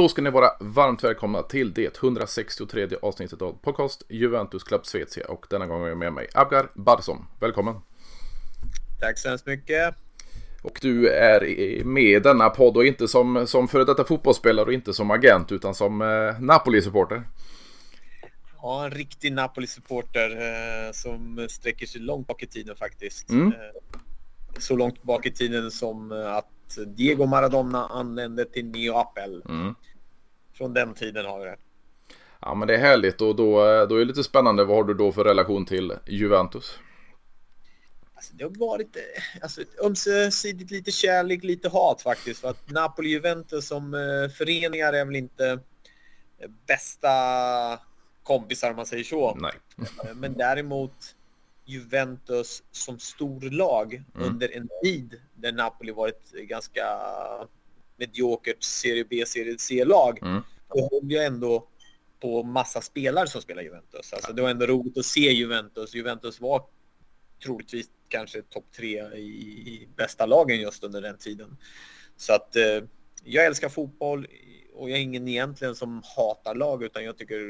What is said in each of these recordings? Då ska ni vara varmt välkomna till det 163:e avsnittet av podcast Juventus Club Svezia. Och denna gång är jag med mig Abgar Barsom. Välkommen. Tack så hemskt mycket. Och du är med i denna podd och inte som före detta fotbollsspelare och inte som agent utan som Napoli-supporter. Ja, en riktig Napoli-supporter som sträcker sig långt bak i tiden faktiskt. Mm. Så långt bak i tiden som att Diego Maradona anlände till Neapel. Mm. Från den tiden har vi det. Ja, men det är härligt och då är det lite spännande. Vad har du då för relation till Juventus? Alltså, det har varit ömsesidigt lite kärlek, lite hat faktiskt. För att Napoli och Juventus som föreningar är väl inte bästa kompisar om man säger så. Nej. Men däremot Juventus som stor lag under en tid där Napoli varit ganska mediokert Serie B, Serie C-lag. Då höll jag ändå på massa spelare som spelar Juventus. Alltså, det var ändå roligt att se Juventus. Juventus var troligtvis kanske topp 3 i bästa lagen just under den tiden. Så att jag älskar fotboll och jag är ingen egentligen som hatar lag utan jag tycker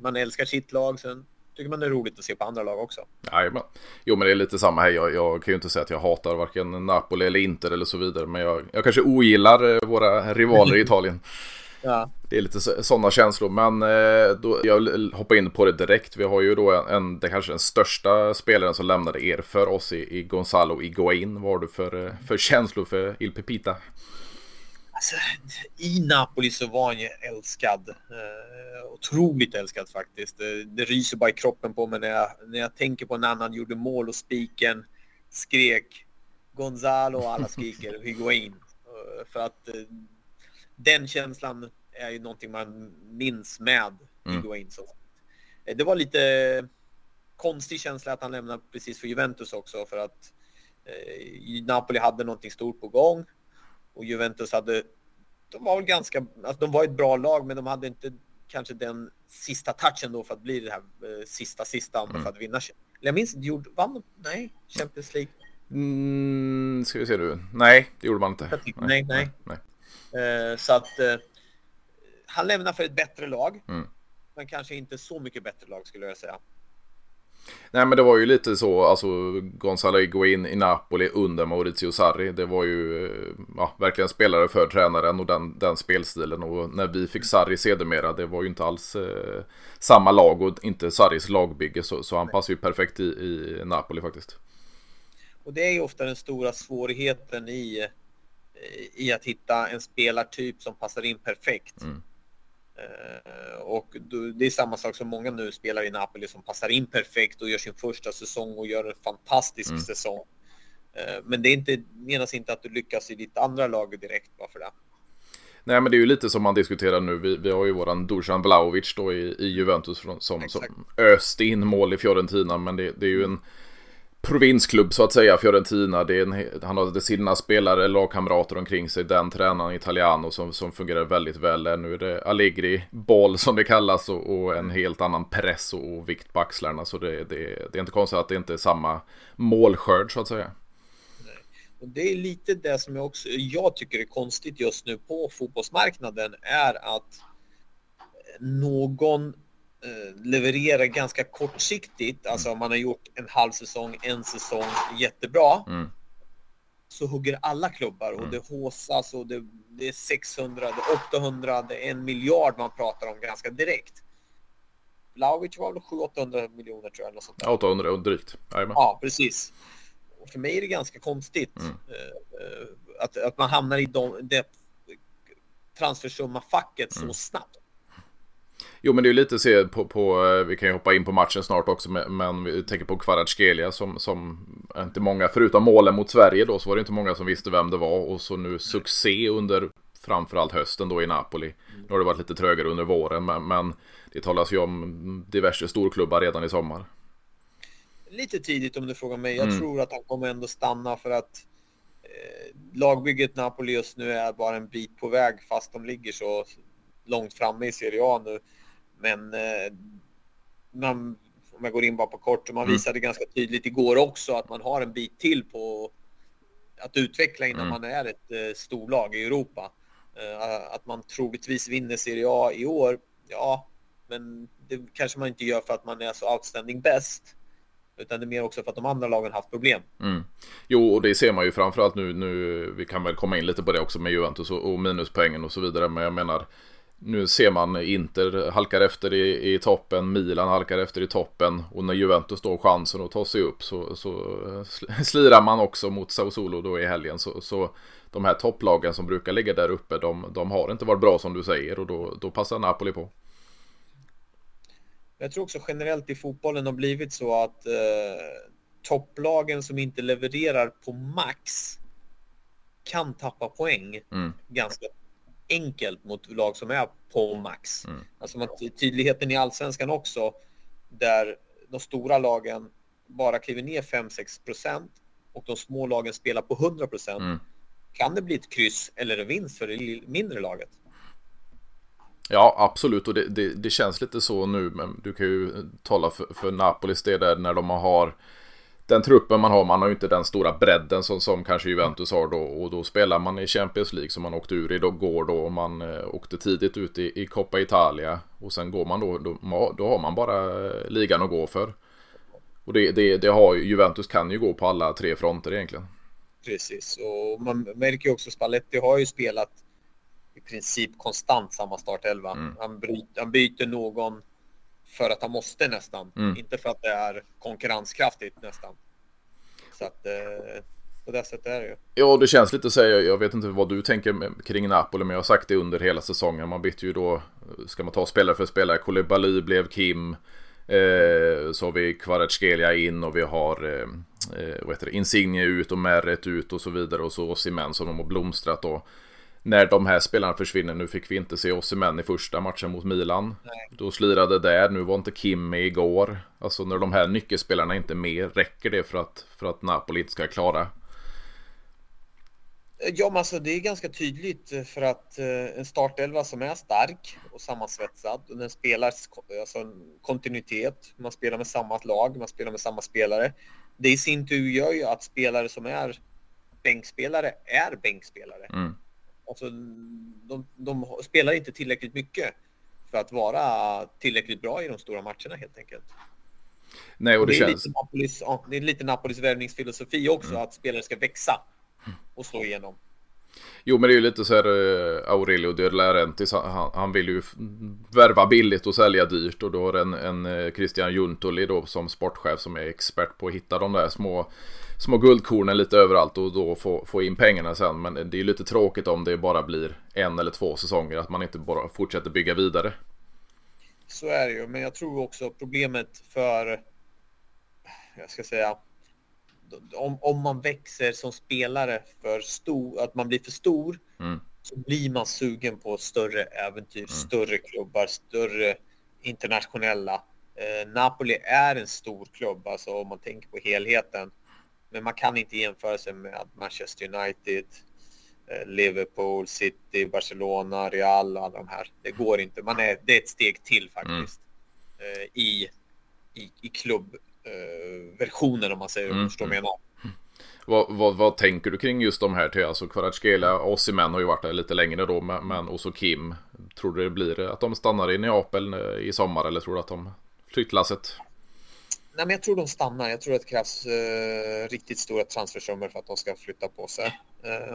man älskar sitt lag, sen tycker man det är roligt att se på andra lag också. Jajamän. Jo, men det är lite samma här. Jag kan ju inte säga att jag hatar varken Napoli eller Inter eller så vidare, men jag kanske ogillar våra rivaler i Italien. Ja. Det är lite sådana känslor. Men då, jag vill hoppa in på det direkt. Vi har ju då det kanske den största spelaren som lämnade er för oss i Gonzalo Higuaín. Vad har du för känslor för Il Pepita? Alltså, i Napoli så var han ju älskad. Otroligt älskad faktiskt. Det ryser bara i kroppen på mig när jag tänker på när han gjorde mål och spiken skrek Gonzalo och alla skriker Higuaín. För att den känslan är ju någonting man minns med Higuaín. Det var lite konstig känsla att han lämnade precis för Juventus också. För att Napoli hade någonting stort på gång. Och Juventus de var ett bra lag, men de hade inte kanske den sista touchen då för att bli det här sista för att vinna. Jag minns det Champions League. Ska vi se nu. Nej, det gjorde man inte. Nej. Så att han lämnar för ett bättre lag. Men kanske inte så mycket bättre lag skulle jag säga. Nej, men det var ju lite så, alltså Gonzalo Higuaín i Napoli under Maurizio Sarri, det var ju verkligen spelare för tränaren och den spelstilen, och när vi fick Sarri sedermera, det var ju inte alls samma lag och inte Sarris lagbygge, så han passar ju perfekt i Napoli faktiskt. Och det är ju ofta den stora svårigheten i att hitta en spelartyp som passar in perfekt. Och det är samma sak som många nu spelar i Napoli som passar in perfekt och gör sin första säsong och gör en fantastisk säsong. Men det menas inte att du lyckas i ditt andra lag direkt bara för det. Nej, men det är ju lite som man diskuterar nu. Vi har ju våran Dusan Vlahovic då i Juventus som öste in mål i Fiorentina, men det är ju en provinsklubb så att säga, Fiorentina. Han hade sina spelare, lagkamrater omkring sig, den tränaren Italiano som fungerar väldigt väl. Nu är det Allegri boll som det kallas och en helt annan press och vikt på axlarna, så det är inte konstigt att det inte är samma målskörd så att säga. Och det är lite det som jag tycker är konstigt just nu på fotbollsmarknaden, är att någon leverera ganska kortsiktigt. Alltså om man har gjort en halv säsong, en säsong jättebra, så hugger alla klubbar och det håsas och det är 600, det är 800, det är 1 miljard man pratar om ganska direkt. Vlahovic var väl 700-800 miljoner tror jag eller sånt där. 800 och drygt. Amen. Ja, precis. Och för mig är det ganska konstigt att man hamnar i det transfersumma facket så snabbt. Jo, men det är lite se på vi kan ju hoppa in på matchen snart också, men vi tänker på Kvaratskhelia som inte många, förutom målen mot Sverige då, så var det inte många som visste vem det var, och så nu succé under framförallt hösten då i Napoli. Nu har det varit lite trögare under våren, men det talas ju om diverse storklubbar redan i sommar. Lite tidigt om du frågar mig. Jag tror att han kommer ändå stanna för att lagbygget Napoli just nu är bara en bit på väg, fast de ligger så långt framme i Serie A nu. Men om jag går in bara på kort, man visade ganska tydligt igår också att man har en bit till på att utveckla innan man är ett storlag i Europa. Att man troligtvis vinner Serie A i år, ja, men det kanske man inte gör för att man är så outstanding bäst, utan det är mer också för att de andra lagen haft problem. Mm. Jo, och det ser man ju framförallt nu, vi kan väl komma in lite på det också med Juventus och minuspoängen och så vidare, men jag menar, nu ser man Inter halkar efter i toppen, Milan halkar efter i toppen, och när Juventus då har chansen att ta sig upp så slirar man också mot Sassuolo då i helgen, så de här topplagen som brukar ligga där uppe, de har inte varit bra som du säger, och då passar Napoli på. Jag tror också generellt i fotbollen har blivit så att topplagen som inte levererar på max kan tappa poäng ganska enkelt mot lag som är på max. Mm. Alltså tydligheten i allsvenskan också, där de stora lagen bara kliver ner 5-6% och de små lagen spelar på 100%. Kan det bli ett kryss eller en vinst för det mindre laget? Ja, absolut, och det känns lite så nu, men du kan ju tala för Napolis det där, när de har den truppen man har ju inte den stora bredden som kanske Juventus har då, och då spelar man i Champions League som man åkte ur i och man åkte tidigt ut i Coppa Italia, och sen går man då har man bara ligan att gå för, och det har Juventus kan ju gå på alla tre fronter egentligen. Precis, och man märker ju också Spalletti har ju spelat i princip konstant samma startelva. Han byter någon för att han måste nästan, inte för att det är konkurrenskraftigt nästan. Så att på det sättet är det ju. Ja, det känns lite att säga, jag vet inte vad du tänker kring Napoli, men jag har sagt det under hela säsongen. Man byter ju då, ska man ta spelare för spelare, Koulibaly blev Kim, så har vi Kvaratskhelia in, och vi har Insigne ut och Meret ut och så vidare, och så Osimhen som de har blomstrat då. När de här spelarna försvinner, nu fick vi inte se Osimhen i första matchen mot Milan. Nej. Då slirade där, nu var inte Kim med igår. Alltså när de här nyckelspelarna inte är med, räcker det för att Napoli inte ska klara? Ja, men alltså det är ganska tydligt, för att en startelva som är stark och sammansvetsad, och den spelar alltså en kontinuitet, man spelar med samma lag, man spelar med samma spelare. Det i sin tur gör ju att spelare som är bänkspelare är bänkspelare. Mm. Alltså, de spelar inte tillräckligt mycket för att vara tillräckligt bra i de stora matcherna helt enkelt. Nej, och det känns... det är lite Napolis värvningsfilosofi också, att spelare ska växa och slå igenom. Jo, men det är ju lite så här Aurelio De Laurentiis, han vill ju värva billigt och sälja dyrt, och då har en Christian Juntoli då som sportchef som är expert på att hitta de där små guldkornen lite överallt och då få in pengarna sen. Men det är ju lite tråkigt om det bara blir en eller två säsonger, att man inte bara fortsätter bygga vidare. Så är det ju, men jag tror också problemet för, jag ska säga, om man växer som spelare för stor, att man blir för stor, så blir man sugen på större äventyr, större klubbar, större internationella. Napoli är en stor klubb, alltså om man tänker på helheten, men man kan inte jämföra sig med Manchester United, Liverpool, City, Barcelona, Real och alla de här. Det går inte. Det är ett steg till faktiskt i klubb. Versioner om man säger förstår menar. Vad tänker du kring just de här till? Alltså Kvaratskhelia, Osimhen har ju varit där lite längre då, men också Kim. Tror du det blir att de stannar i Neapel i sommar, eller tror du att de flyttlasset? Nej, men jag tror de stannar. Jag tror att det krävs riktigt stora transfersummor för att de ska flytta på sig.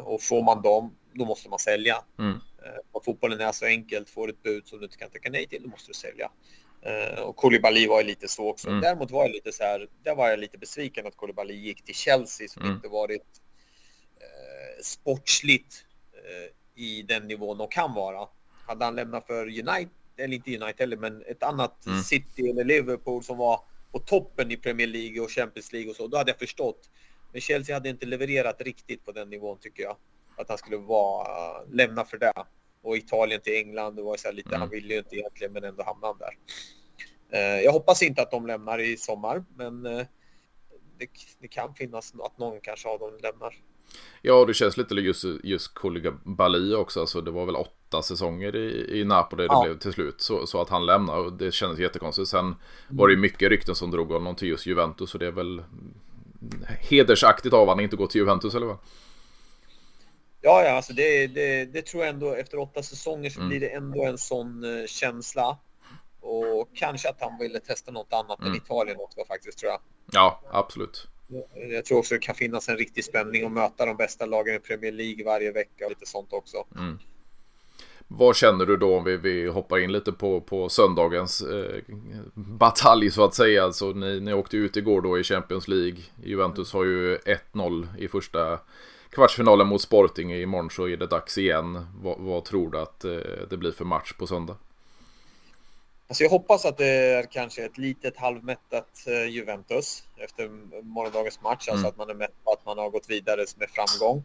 Och får man dem, då måste man sälja. Och fotbollen är så enkelt, får ett bud som du inte kan tacka nej till, då måste du sälja. Och Koulibaly var ju lite så också. Däremot var jag lite så här, där var jag lite besviken att Koulibaly gick till Chelsea, som inte varit sportsligt i den nivån och kan vara. Hade han lämnat för United, eller inte United heller, men ett annat City eller Liverpool som var på toppen i Premier League och Champions League och så, då hade jag förstått. Men Chelsea hade inte levererat riktigt på den nivån, tycker jag, att han skulle lämna för det. Och Italien till England, det var så här lite, han ville ju inte egentligen, men ändå hamnade där. Jag hoppas inte att de lämnar i sommar, men det kan finnas att någon kanske av dem lämnar. Ja, det känns lite just Koulibaly också, alltså det var väl 8 säsonger i Napoli det blev till slut, så att han lämnar, och det kändes jättekonstigt. Sen var det ju mycket rykten som drog honom till just Juventus, och det är väl hedersaktigt av han inte går till Juventus, eller vad? Ja, alltså det tror jag ändå. Efter 8 säsonger så blir det ändå en sån känsla. Och kanske att han ville testa något annat än Italien också faktiskt, tror jag. Ja, absolut. Jag tror också det kan finnas en riktig spänning att möta de bästa lagen i Premier League varje vecka och lite sånt också. Mm. Vad känner du då om vi hoppar in lite på söndagens batalj så att säga? Alltså, ni åkte ut igår då i Champions League. Juventus har ju 1-0 i första kvartsfinalen mot Sporting. Imorgon så är det dags igen. Vad tror du att det blir för match på söndag? Alltså jag hoppas att det är kanske ett litet halvmättat Juventus efter morgondagens match. Alltså att man är mätt på att man har gått vidare med framgång.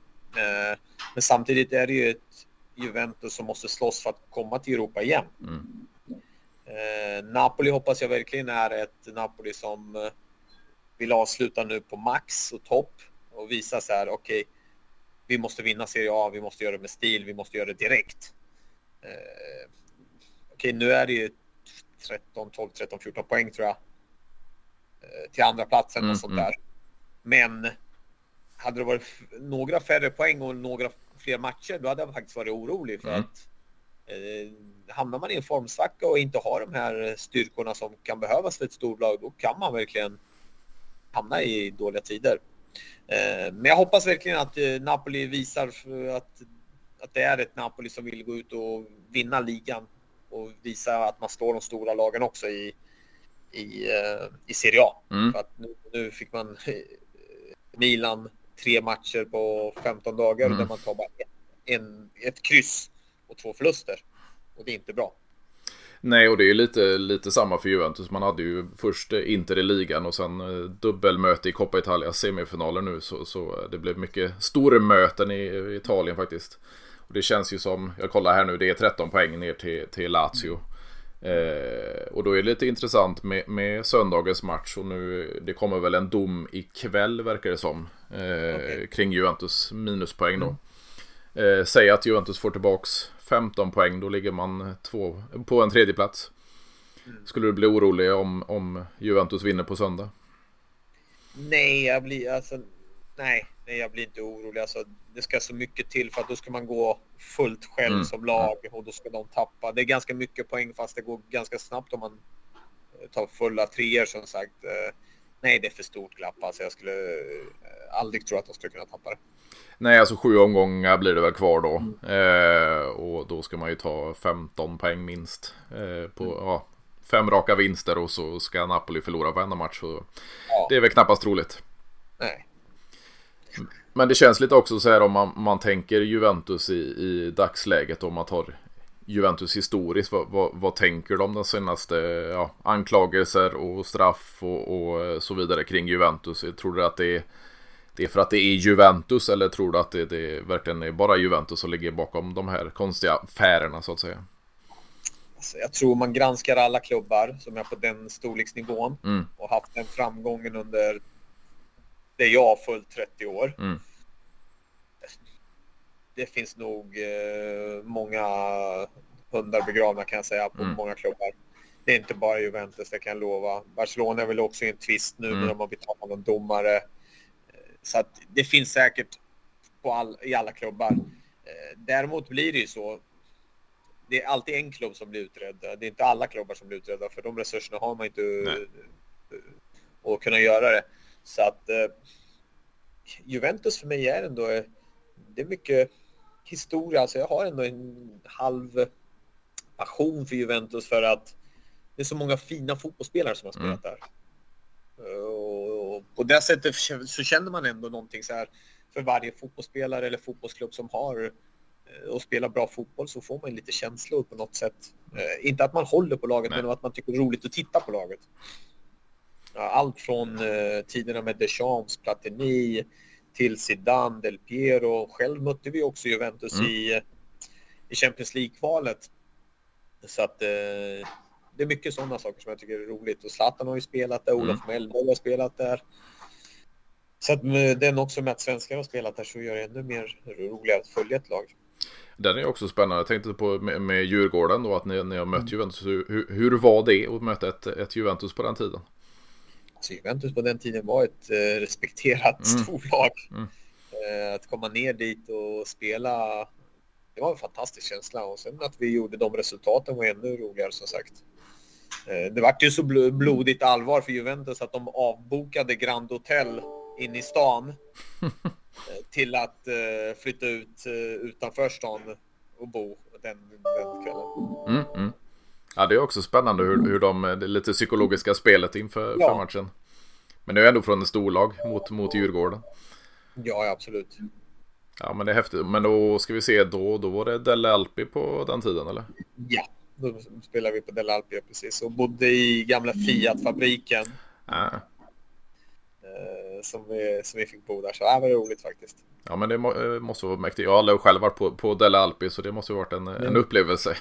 Men samtidigt är det ju ett Juventus som måste slåss för att komma till Europa igen. Napoli hoppas jag verkligen är ett Napoli som vill avsluta nu på max och topp. Och visa så här, okej, vi måste vinna Serie A, vi måste göra det med stil, vi måste göra det direkt. Okej, nu är det ju 13, 14 poäng tror jag till andra platsen och sånt där. Men hade det varit några färre poäng och några fler matcher, då hade jag faktiskt varit orolig för att hamnar man i en formsvacka och inte har de här styrkorna som kan behövas för ett storlag, då kan man verkligen hamna i dåliga tider. Men jag hoppas verkligen att Napoli visar att det är ett Napoli som vill gå ut och vinna ligan och visa att man slår de stora lagen också i Serie A. För att nu fick man Milan 3 matcher på 15 dagar där man tar bara ett kryss och 2 förluster. Och det är inte bra. Nej, och det är lite samma för Juventus. Man hade ju först Inter i ligan och sen dubbelmöte i Coppa Italia semifinaler nu. Så det blev mycket stora möten i Italien faktiskt. Och det känns ju som, jag kollar här nu, det är 13 poäng ner till Lazio. Och då är det lite intressant med söndagens match. Och nu, det kommer väl en dom ikväll verkar det som. Kring Juventus minuspoäng då. Säg att Juventus får tillbaks 15 poäng, då ligger man på en 3:e plats. Skulle du bli orolig om Juventus vinner på söndag? Nej, jag blir inte orolig. Alltså, det ska så mycket till för att då ska man gå fullt själv som lag och då ska de tappa. Det är ganska mycket poäng fast det går ganska snabbt om man tar fulla 3:or som sagt. Nej, det är för stort glapp. Alltså, jag skulle aldrig tro att de skulle kunna tappa det. Nej, alltså 7 omgångar blir det väl kvar då. Och då ska man ju ta 15 poäng minst. 5 raka vinster och så ska Napoli förlora varenda match. Så det är väl knappast roligt. Nej. Men det känns lite också så här om man tänker Juventus i dagsläget, om man tar Juventus historiskt, vad tänker de den senaste anklagelser och straff och så vidare kring Juventus? Tror du att det är för att det är Juventus, eller tror du att det verkligen är bara Juventus som ligger bakom de här konstiga affärerna så att säga? Alltså, jag tror man granskar alla klubbar som är på den storleksnivån och haft den framgången under det är jag fullt 30 år. Det finns nog många hundar begravna kan jag säga på många klubbar. Det är inte bara Juventus, det kan jag lova. Barcelona är väl också i en twist nu när de har betalat någon domare. Så att det finns säkert i alla klubbar. Däremot blir det ju så. Det är alltid en klubb som blir utredda. Det är inte alla klubbar som blir utredda, för de resurserna har man inte att kunna göra det. Så att Juventus för mig är ändå, det är mycket historia. Alltså jag har ändå en halv passion för Juventus för att det är så många fina fotbollsspelare som har spelat där. Och på det sättet så känner man ändå någonting så här för varje fotbollsspelare eller fotbollsklubb som har och spelar bra fotboll, så får man lite känslor på något sätt. Inte att man håller på laget, men att man tycker det är roligt att titta på laget. Allt från tiderna med Deschamps, Platini till Zidane, Del Piero. Själv mötte vi också Juventus i Champions League-kvalet. Så att det är mycket sådana saker som jag tycker är roligt. Och Zlatan har ju spelat där, Olof Mellberg har spelat där. Så att den också med att svenskar har spelat där, så gör det ännu mer roligare att följa ett lag. Den är också spännande. Jag tänkte på med Djurgården då, att när jag mötte Juventus, hur var det att möta ett Juventus på den tiden? Juventus på den tiden var ett respekterat storlag. Att komma ner dit och spela, det var en fantastisk känsla. Och sen att vi gjorde de resultaten var ännu roligare, som sagt. Det var ju så blodigt allvar för Juventus att de avbokade Grand Hotel in i stan till att flytta ut utanför stan och bo den kvällen. Mm, mm. Ja, det är också spännande hur det lite psykologiska spelet inför för matchen. Men det är ändå från en storlag mot Djurgården. Ja, absolut. Ja, men det är häftigt. Men då ska vi se, då var det Delle Alpi på den tiden, eller? Ja, då spelade vi på Delle Alpi, precis. Och bodde i gamla Fiat-fabriken. Som vi fick bo där. Så det var roligt faktiskt. Ja, men det måste vara mäktigt. Jag har själv varit på Delle Alpi, så det måste ha varit en upplevelse.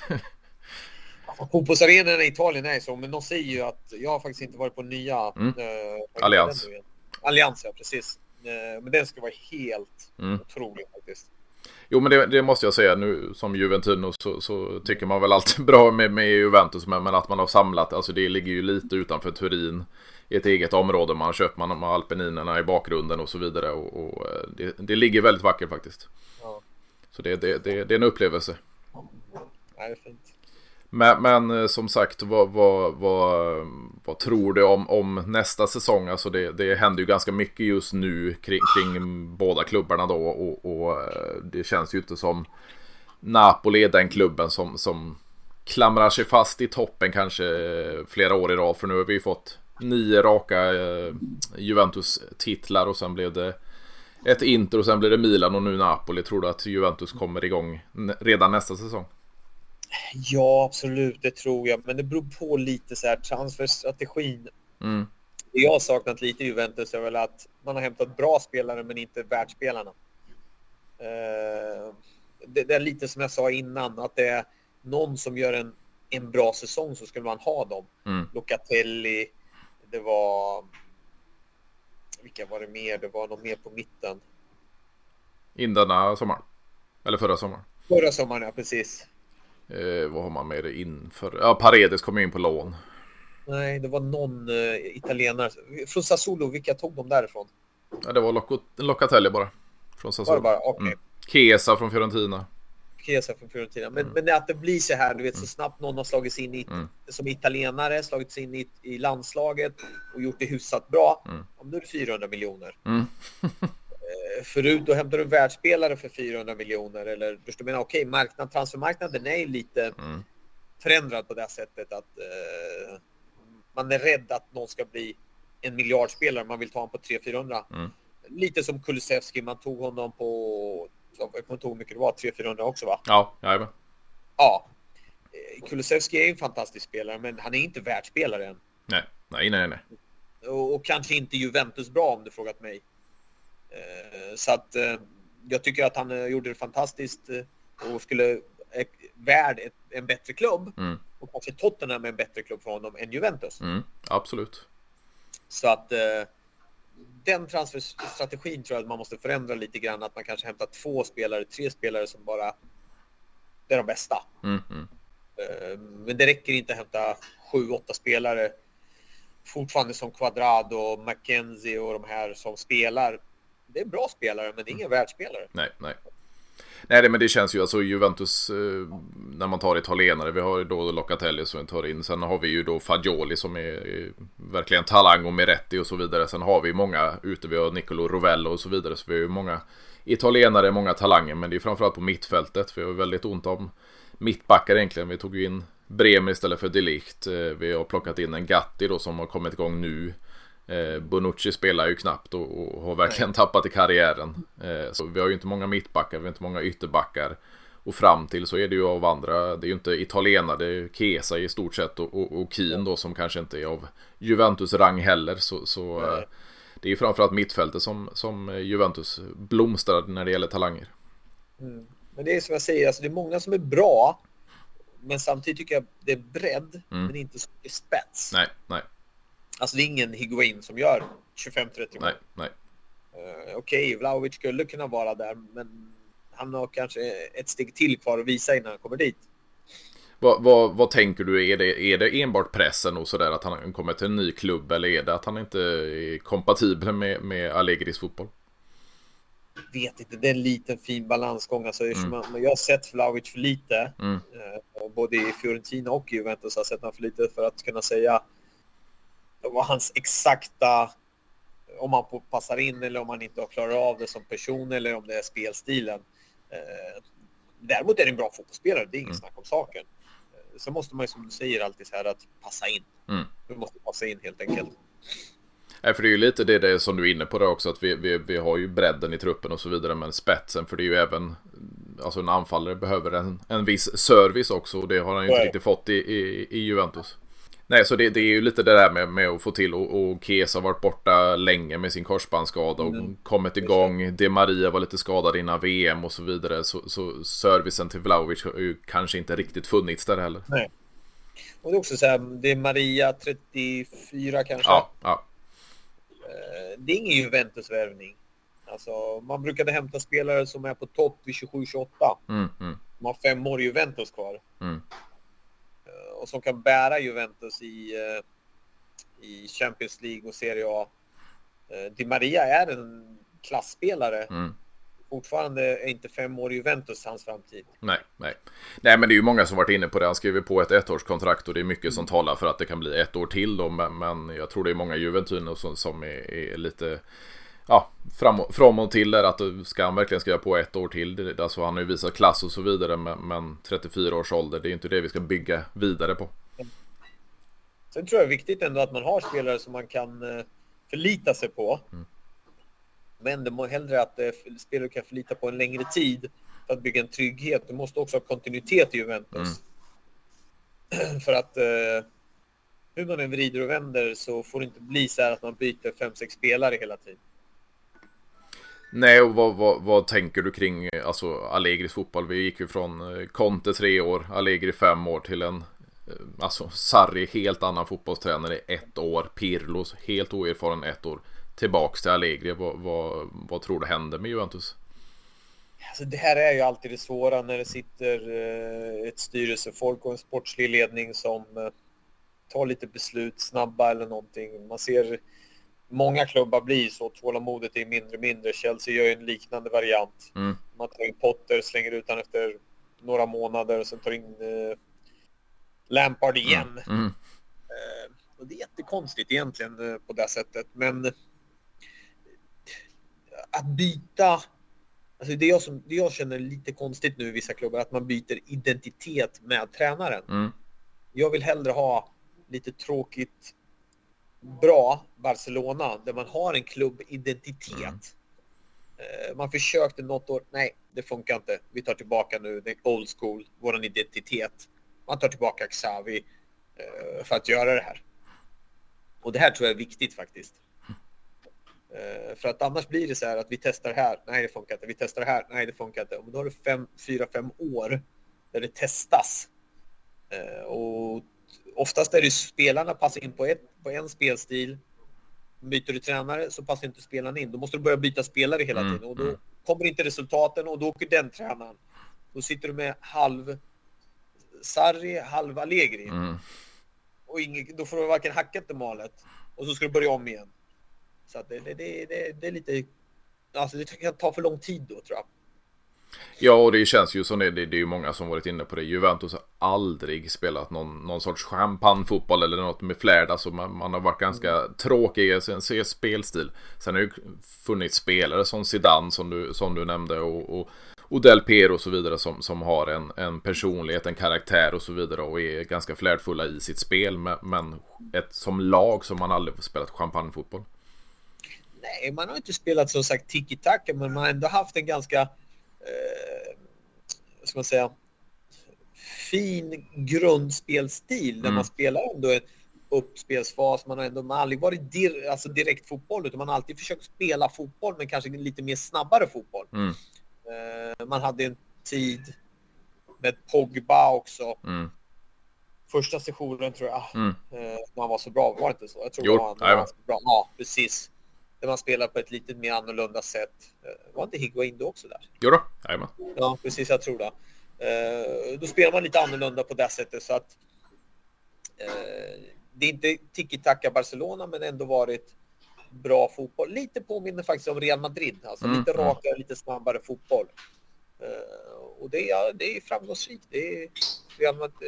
Fotbollsarenorna i Italien är så, men de säger ju att jag har faktiskt inte varit på nya Allians, ja, precis. Men den ska vara helt otrolig faktiskt. Jo, men det måste jag säga nu som Juventino, så tycker man väl allt bra med Juventus, men att man har samlat, alltså det ligger ju lite utanför Turin i ett eget område, man köper man med alpininerna i bakgrunden och så vidare, och det ligger väldigt vackert faktiskt. Ja. Så det är en upplevelse. Ja, det är fint. Men som sagt, vad tror du om nästa säsong? Alltså det händer ju ganska mycket just nu kring båda klubbarna då, och det känns ju inte som Napoli är den klubben som klamrar sig fast i toppen kanske flera år i rad, för nu har vi fått 9 raka Juventus-titlar, och sen blev det ett Inter och sen blev det Milan och nu Napoli. Tror du att Juventus kommer igång redan nästa säsong? Ja, absolut, det tror jag. Men det beror på lite så här transferstrategin. Det jag har saknat lite i Juventus är väl att man har hämtat bra spelare men inte världsspelarna. Det är lite som jag sa innan, att det är någon som gör en bra säsong, så skulle man ha dem. Locatelli, det var... Vilka var det mer? Det var någon mer på mitten. Innan sommaren. Eller förra sommaren. Förra sommaren, ja, precis. Vad har man med det inför? Ja, Paredes kom in på lån. Nej, det var någon italienare från Sassuolo. Vilka tog de därifrån? Ja, det var Locatelli bara från Sassuolo. Okay. Chiesa från Fiorentina. Men att det blir så här, du vet, så snabbt någon har slagits in som italienare, slagits in i landslaget och gjort det husat bra. Om nu är det 400 miljoner. Förut då hämtar du en världsspelare för 400 miljoner, eller förstår du, menar okej, transfermarknaden är ju lite förändrad på det sättet att man är rädd att någon ska bli en miljardspelare, man vill ta honom på 300-400. Lite som Kulosevski, man tog honom på, jag tog mycket, det var 300-400 också, va? Ja, jajamän. Ja. Kulosevski är en fantastisk spelare, men han är inte världsspelare än. Nej. Och kanske inte Juventus bra, om du frågat mig. Så att jag tycker att han gjorde det fantastiskt och skulle värd en bättre klubb, och kanske Tottenham är en bättre klubb för honom än Juventus. Absolut. Så att den transferstrategin tror jag att man måste förändra lite grann, att man kanske hämtar 2 spelare, 3 spelare som bara det är de bästa. Men det räcker inte att hämta 7-8 spelare fortfarande som Quadrado och McKenzie och de här som spelar. Det är bra spelare, men det är ingen världsspelare. Nej, men det känns ju, alltså Juventus, när man tar italienare, vi har ju då Locatelli som tar in, sen har vi ju då Fagioli som är verkligen talang och Meretti och så vidare, sen har vi många ute, vi har Nicolo Rovello och så vidare, så vi har ju många italienare, många talanger, men det är framförallt på mittfältet, för vi har väldigt ont om mittbackar egentligen, vi tog ju in Bremer istället för De Ligt, vi har plockat in en Gatti då som har kommit igång nu. Bonucci spelar ju knappt och har verkligen tappat i karriären, så vi har ju inte många mittbackar, vi har inte många ytterbackar, och fram till så är det ju av andra, det är ju inte italienare, det är Chiesa i stort sett och Kim då, som kanske inte är av Juventus rang heller, så det är ju framförallt mittfältet som Juventus blomstrar när det gäller talanger. Men det är som jag säger, alltså det är många som är bra, men samtidigt tycker jag det är bredd, men inte så mycket spets. Nej. Alltså det är ingen Higuaín som gör 25-30 mål. Nej. Okej, Vlahovic skulle kunna vara där, men han har kanske ett steg till kvar att visa innan han kommer dit. Vad tänker du? Är det enbart pressen och sådär att han kommer till en ny klubb, eller är det att han inte är kompatibel med Allegris fotboll? vet inte, det är en liten fin balansgång. Alltså, jag har sett Vlahovic för lite. Både i Fiorentina och i Juventus har jag sett honom för lite för att kunna säga vad hans exakta, om han passar in eller om han inte har klarat av det som person eller om det är spelstilen. Däremot är det en bra fotbollsspelare, det är ingen snack om saken. Så måste man ju, som du säger, alltid så här att passa in. Du måste passa in helt enkelt. Nej, för det är ju lite det som du är inne på där också, att vi har ju bredden i truppen och så vidare, men spetsen, för det är ju även, alltså en anfallare behöver en viss service också, och det har han ju inte riktigt fått i Juventus. Nej, så det är ju lite det där med att få till, och Kes har varit borta länge med sin korsbandsskada och kommit igång. De Maria var lite skadad innan VM och så vidare, så servicen till Vlahovic har ju kanske inte riktigt funnits där heller. Nej. Och det är också så här, De Maria 34 kanske. Ja. Det är ingen Juventus-värvning. Alltså, man brukade hämta spelare som är på topp vid 27-28. Man har 5 år Juventus kvar. Och som kan bära Juventus i Champions League och Serie A. Di Maria är en klassspelare. Fortfarande är inte 5 år Juventus hans framtid. Nej, men det är ju många som varit inne på det. Han skriver på ett ettårskontrakt och det är mycket som talar för att det kan bli ett år till då, men jag tror det är många Juventiner som är lite fram och till där, att ska han verkligen skriva på ett år till. Alltså, han har ju visat klass och så vidare, men 34 års ålder, det är inte det vi ska bygga vidare på. Sen tror jag det är viktigt ändå att man har spelare som man kan förlita sig på. Men det må hellre att spelare kan förlita på en längre tid för att bygga en trygghet. Du måste också ha kontinuitet i Juventus. För att hur man än vrider och vänder så får det inte bli så här att man byter 5-6 spelare hela tiden. Nej, och vad tänker du kring, alltså, Allegris fotboll? Vi gick ju från Conte 3 år, Allegri 5 år till en, alltså, Sarri, helt annan fotbollstränare, 1 år, Pirlos, helt oerfaren 1 år. Tillbaks till Allegri, vad tror du händer med Juventus? Alltså, det här är ju alltid det svåra när det sitter ett styrelsefolk och en sportslig ledning som tar lite beslut snabba eller någonting. Man ser många klubbar blir så, tålamodet är mindre. Chelsea gör ju en liknande variant. Man tar in Potter, slänger ut han efter några månader och sen tar in Lampard igen. Och det är jättekonstigt egentligen på det sättet, men att byta, alltså det jag känner lite konstigt nu i vissa klubbar, att man byter identitet med tränaren. Jag vill hellre ha lite tråkigt bra Barcelona där man har en klubbidentitet. Man försökte något år, nej det funkar inte, vi tar tillbaka nu den old school, våran identitet. Man tar tillbaka Xavi för att göra det här. Och det här tror jag är viktigt faktiskt. För att annars blir det så här att vi testar här, nej det funkar inte, vi testar här, nej det funkar inte. Och då har du 4-5 år där det testas. Och oftast är det spelarna passar in på en spelstil. Byter du tränare så passar inte spelarna in. Då måste du börja byta spelare hela tiden. Och då kommer inte resultaten och då åker den tränaren. Då sitter du med halv Sarri, halv Allegri. Och då får du varken hacka till målet. Och så ska du börja om igen. Så att det är lite, alltså det kan ta för lång tid då, tror jag. Ja, och det känns ju som det är ju många som varit inne på det. Juventus har aldrig spelat någon sorts champagnefotboll eller något med flärd. Alltså man har varit ganska tråkig i sin spelstil. Sen har ju funnits spelare som Zidane som du nämnde och Del Piero och så vidare som har en personlighet, en karaktär och så vidare och är ganska flärdfulla i sitt spel, men som lag som man aldrig har spelat champagnefotboll. Nej, man har inte spelat som sagt tiki-taka, men man har ändå haft en ganska ska man säga fin grundspelstil där man spelar ändå en uppspelsfas. Man har ändå aldrig varit direkt fotboll, utan man har alltid försökt spela fotboll, men kanske lite mer snabbare fotboll. Man hade en tid med Pogba också. Första sessionen tror jag man var så bra, var det inte så? Jag tror man var så bra. Ja, precis. Där man spelar på ett lite mer annorlunda sätt. Var inte Higuaín då också där? Jo då, jajamän. Ja, precis, jag tror det. Då spelar man lite annorlunda på det sättet, så att det är inte tiki-taka Barcelona, men ändå varit bra fotboll. Lite påminner faktiskt om Real Madrid. Alltså lite rakare, lite snabbare fotboll. Och det är framgångsrikt. Det är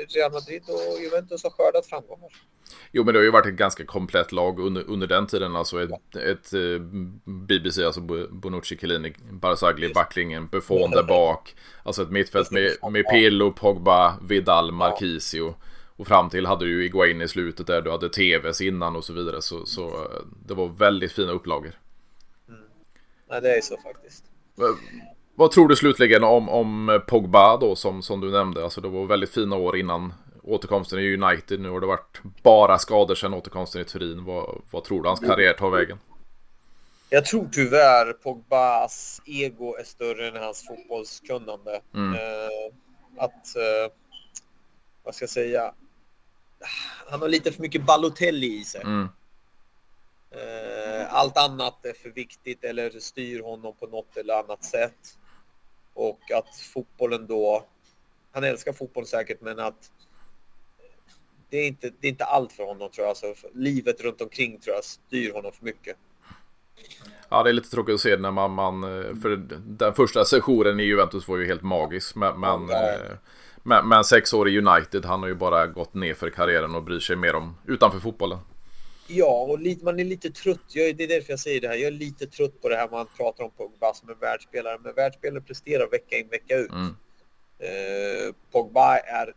Real Madrid och Juventus har skördat framgångar. Jo, men det har ju varit ett ganska komplett lag under den tiden. Alltså ett BBC, alltså Bonucci, Chiellini, Barzagli, backlingen, Buffon där bak. Alltså ett mittfält med Pirlo, Pogba, Vidal, Marchisio. Ja. Och fram till hade du Higuaín i slutet där, du hade TVs innan och så vidare. Så det var väldigt fina upplagor. Ja, det är så faktiskt. Vad tror du slutligen om Pogba då, som du nämnde? Alltså det var väldigt fina år innan återkomsten i United. Nu har det varit bara skador sedan återkomsten i Turin. Vad tror du hans karriär tar vägen? Jag tror tyvärr Pogbas ego är större än hans fotbollskunnande. Vad ska jag säga? Han har lite för mycket Balotelli i sig. Allt annat är för viktigt eller styr honom på något eller annat sätt. Och att fotbollen då... Han älskar fotboll säkert, men att det är inte allt för honom, tror jag. Alltså, livet runt omkring, tror jag, styr honom för mycket. Ja, det är lite tråkigt att se när man för den första sessionen i Juventus var ju helt magisk. Men 6 år i United, han har ju bara gått ner för karriären och bryr sig mer om utanför fotbollen. Ja, och man är lite trött. Det är därför jag säger det här. Jag är lite trött på det här man pratar om Pogba som en världsspelare. Men världsspelare presterar vecka in, vecka ut. Pogba är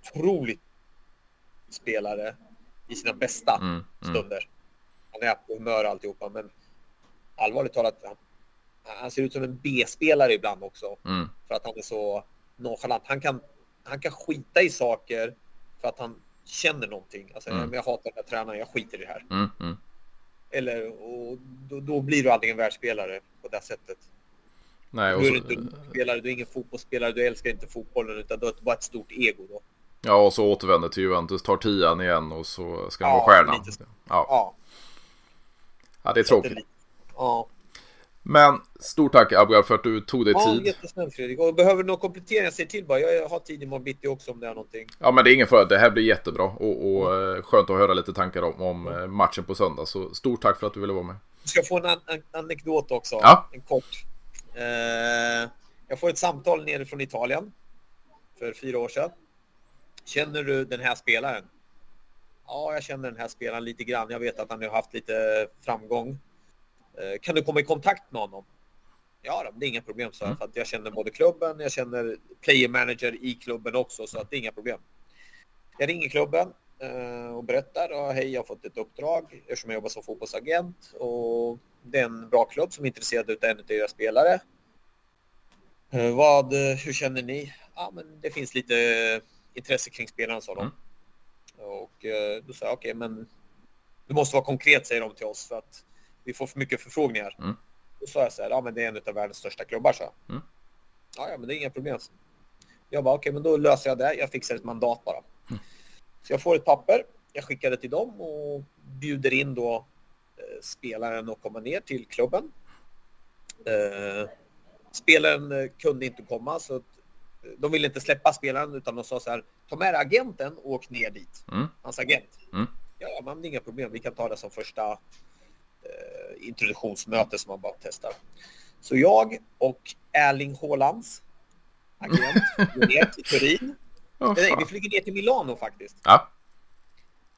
otroligt spelare i sina bästa stunder. Han är på humör alltihopa, men allvarligt talat, han ser ut som en B-spelare ibland också. För att han är så nonchalant. Han kan skita i saker för att han känner någonting. Alltså, jag hatar den här tränaren, jag skiter i det här. Eller, och då blir du aldrig en världsspelare på det sättet. Nej, och så... Du är ingen fotbollsspelare, du älskar inte fotbollen, utan du har bara ett stort ego då. Ja, och så återvänder till Juventus, tar 10:an igen och så ska han vara stjärnan. Ja, det är tråkigt. Ja. Men stort tack, Abgar, för att du tog dig tid. Ja, jättesnäll, Fredrik. Och behöver du någon komplettering, säg till bara. Jag har tid imorgon bitti också om det är någonting. Ja, men det är ingen fara. Det här blir jättebra. Och skönt att höra lite tankar om matchen på söndag. Så stort tack för att du ville vara med. Jag ska få en anekdot också. Ja. En kort. Jag får ett samtal nere från Italien för 4 år sedan. Känner du den här spelaren? Ja, jag känner den här spelaren lite grann. Jag vet att han har haft lite framgång. Kan du komma i kontakt med honom? Ja, det är inga problem, så för att jag känner både klubben, jag känner player manager i klubben också, så att det är inga problem. Jag ringer klubben och berättar och hej, jag har fått ett uppdrag eftersom jag jobbar som fotbollsagent och det är en bra klubb som är intresserad av en av era spelare. Hur känner ni? Ja, men det finns lite intresse kring spelaren, sa de. Och då sa jag, okej, men du måste vara konkret, säger de till oss, för att vi får för mycket förfrågningar. Då sa jag så här, ja, men det är en av världens största klubbar, så. Ja, men det är inga problem. Jag bara, okej, men då löser jag det. Jag fixar ett mandat bara. Så jag får ett papper. Jag skickar det till dem och bjuder in då spelaren att komma ner till klubben. Spelaren kunde inte komma, så att de ville inte släppa spelaren, utan de sa så här, ta med agenten och åk ner dit. Hans agent. Ja, men det är inga problem. Vi kan ta det som första introduktionsmöte som man bara testar. Så jag och Erling Haalands agent går ner till Turin. Nej, vi flyger ner till Milano faktiskt. Ja.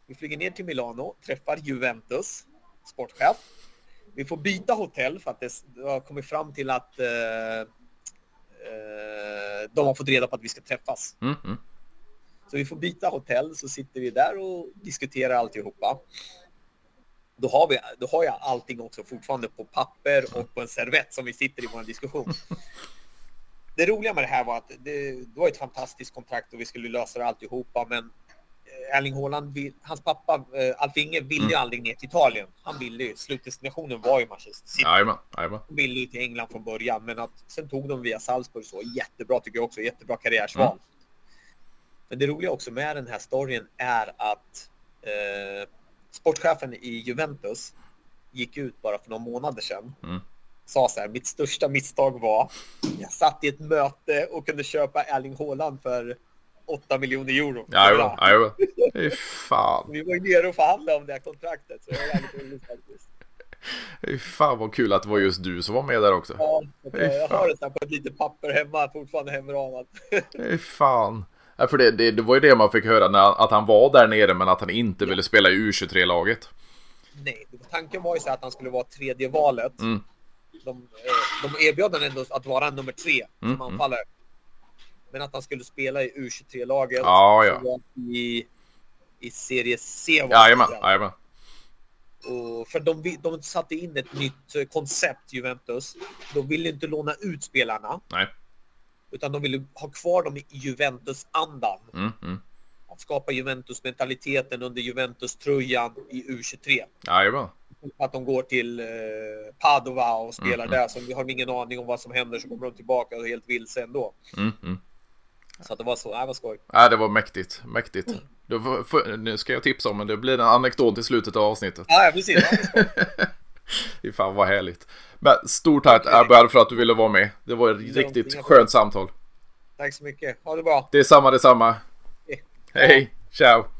Vi flyger ner till Milano, träffar Juventus sportchef. Vi får byta hotell för att det har kommit fram till att de har fått reda på att vi ska träffas. Så vi får byta hotell, så sitter vi där och diskuterar alltihopa. Då har jag allting också fortfarande på papper och på en servett som vi sitter i vår diskussion. Det roliga med det här var att det var ett fantastiskt kontrakt och vi skulle lösa det alltihopa, men Erling Haaland, hans pappa Alf Inge, ville ju aldrig ner till Italien. Han ville ju, slutdestinationen var ju Manchester City. Han ville ju till England från början, men sen tog de via Salzburg, så jättebra tycker jag också, jättebra karriärsval. Men det roliga också med den här storyn är att sportchefen i Juventus gick ut bara för några månader sedan. Sa så här, mitt största misstag var jag satt i ett möte och kunde köpa Erling Haaland för 8 miljoner euro. Ja, det är fan. Vi var ju nere och förhandlade om det här kontraktet, så det var jävligt roligt faktiskt. Fan vad kul att det var just du som var med där också. Ja, jag har det här på ett litet papper hemma, fortfarande hemramat. Fan. Ja, för det var ju det man fick höra när, att han var där nere men att han inte ville spela i U23-laget. Nej, tanken var ju så att han skulle vara tredje valet. Mm. De erbjöd han ändå att vara nummer 3 som anfaller. Men att han skulle spela i U23-laget i Serie C. Jajamän. Och för de satte in ett nytt koncept, Juventus. De ville inte låna ut spelarna. Nej. Utan de ville ha kvar dem i Juventus-andan. Att skapa Juventus-mentaliteten under Juventus-tröjan i U23. Jajamän. Att de går till Padova och spelar där. Så vi har ingen aning om vad som händer, så kommer de tillbaka och helt vilse ändå. Så att det var så, det var skoj. Ja, det var mäktigt. Nu ska jag tipsa om, men det blir en anekdot i slutet av avsnittet. Ja, precis. Det är fan vad härligt. Men stort tack, Abgar, för att du ville vara med. Det var ett riktigt skönt samtal. Tack så mycket, ha det bra. Detsamma. Hej, ciao.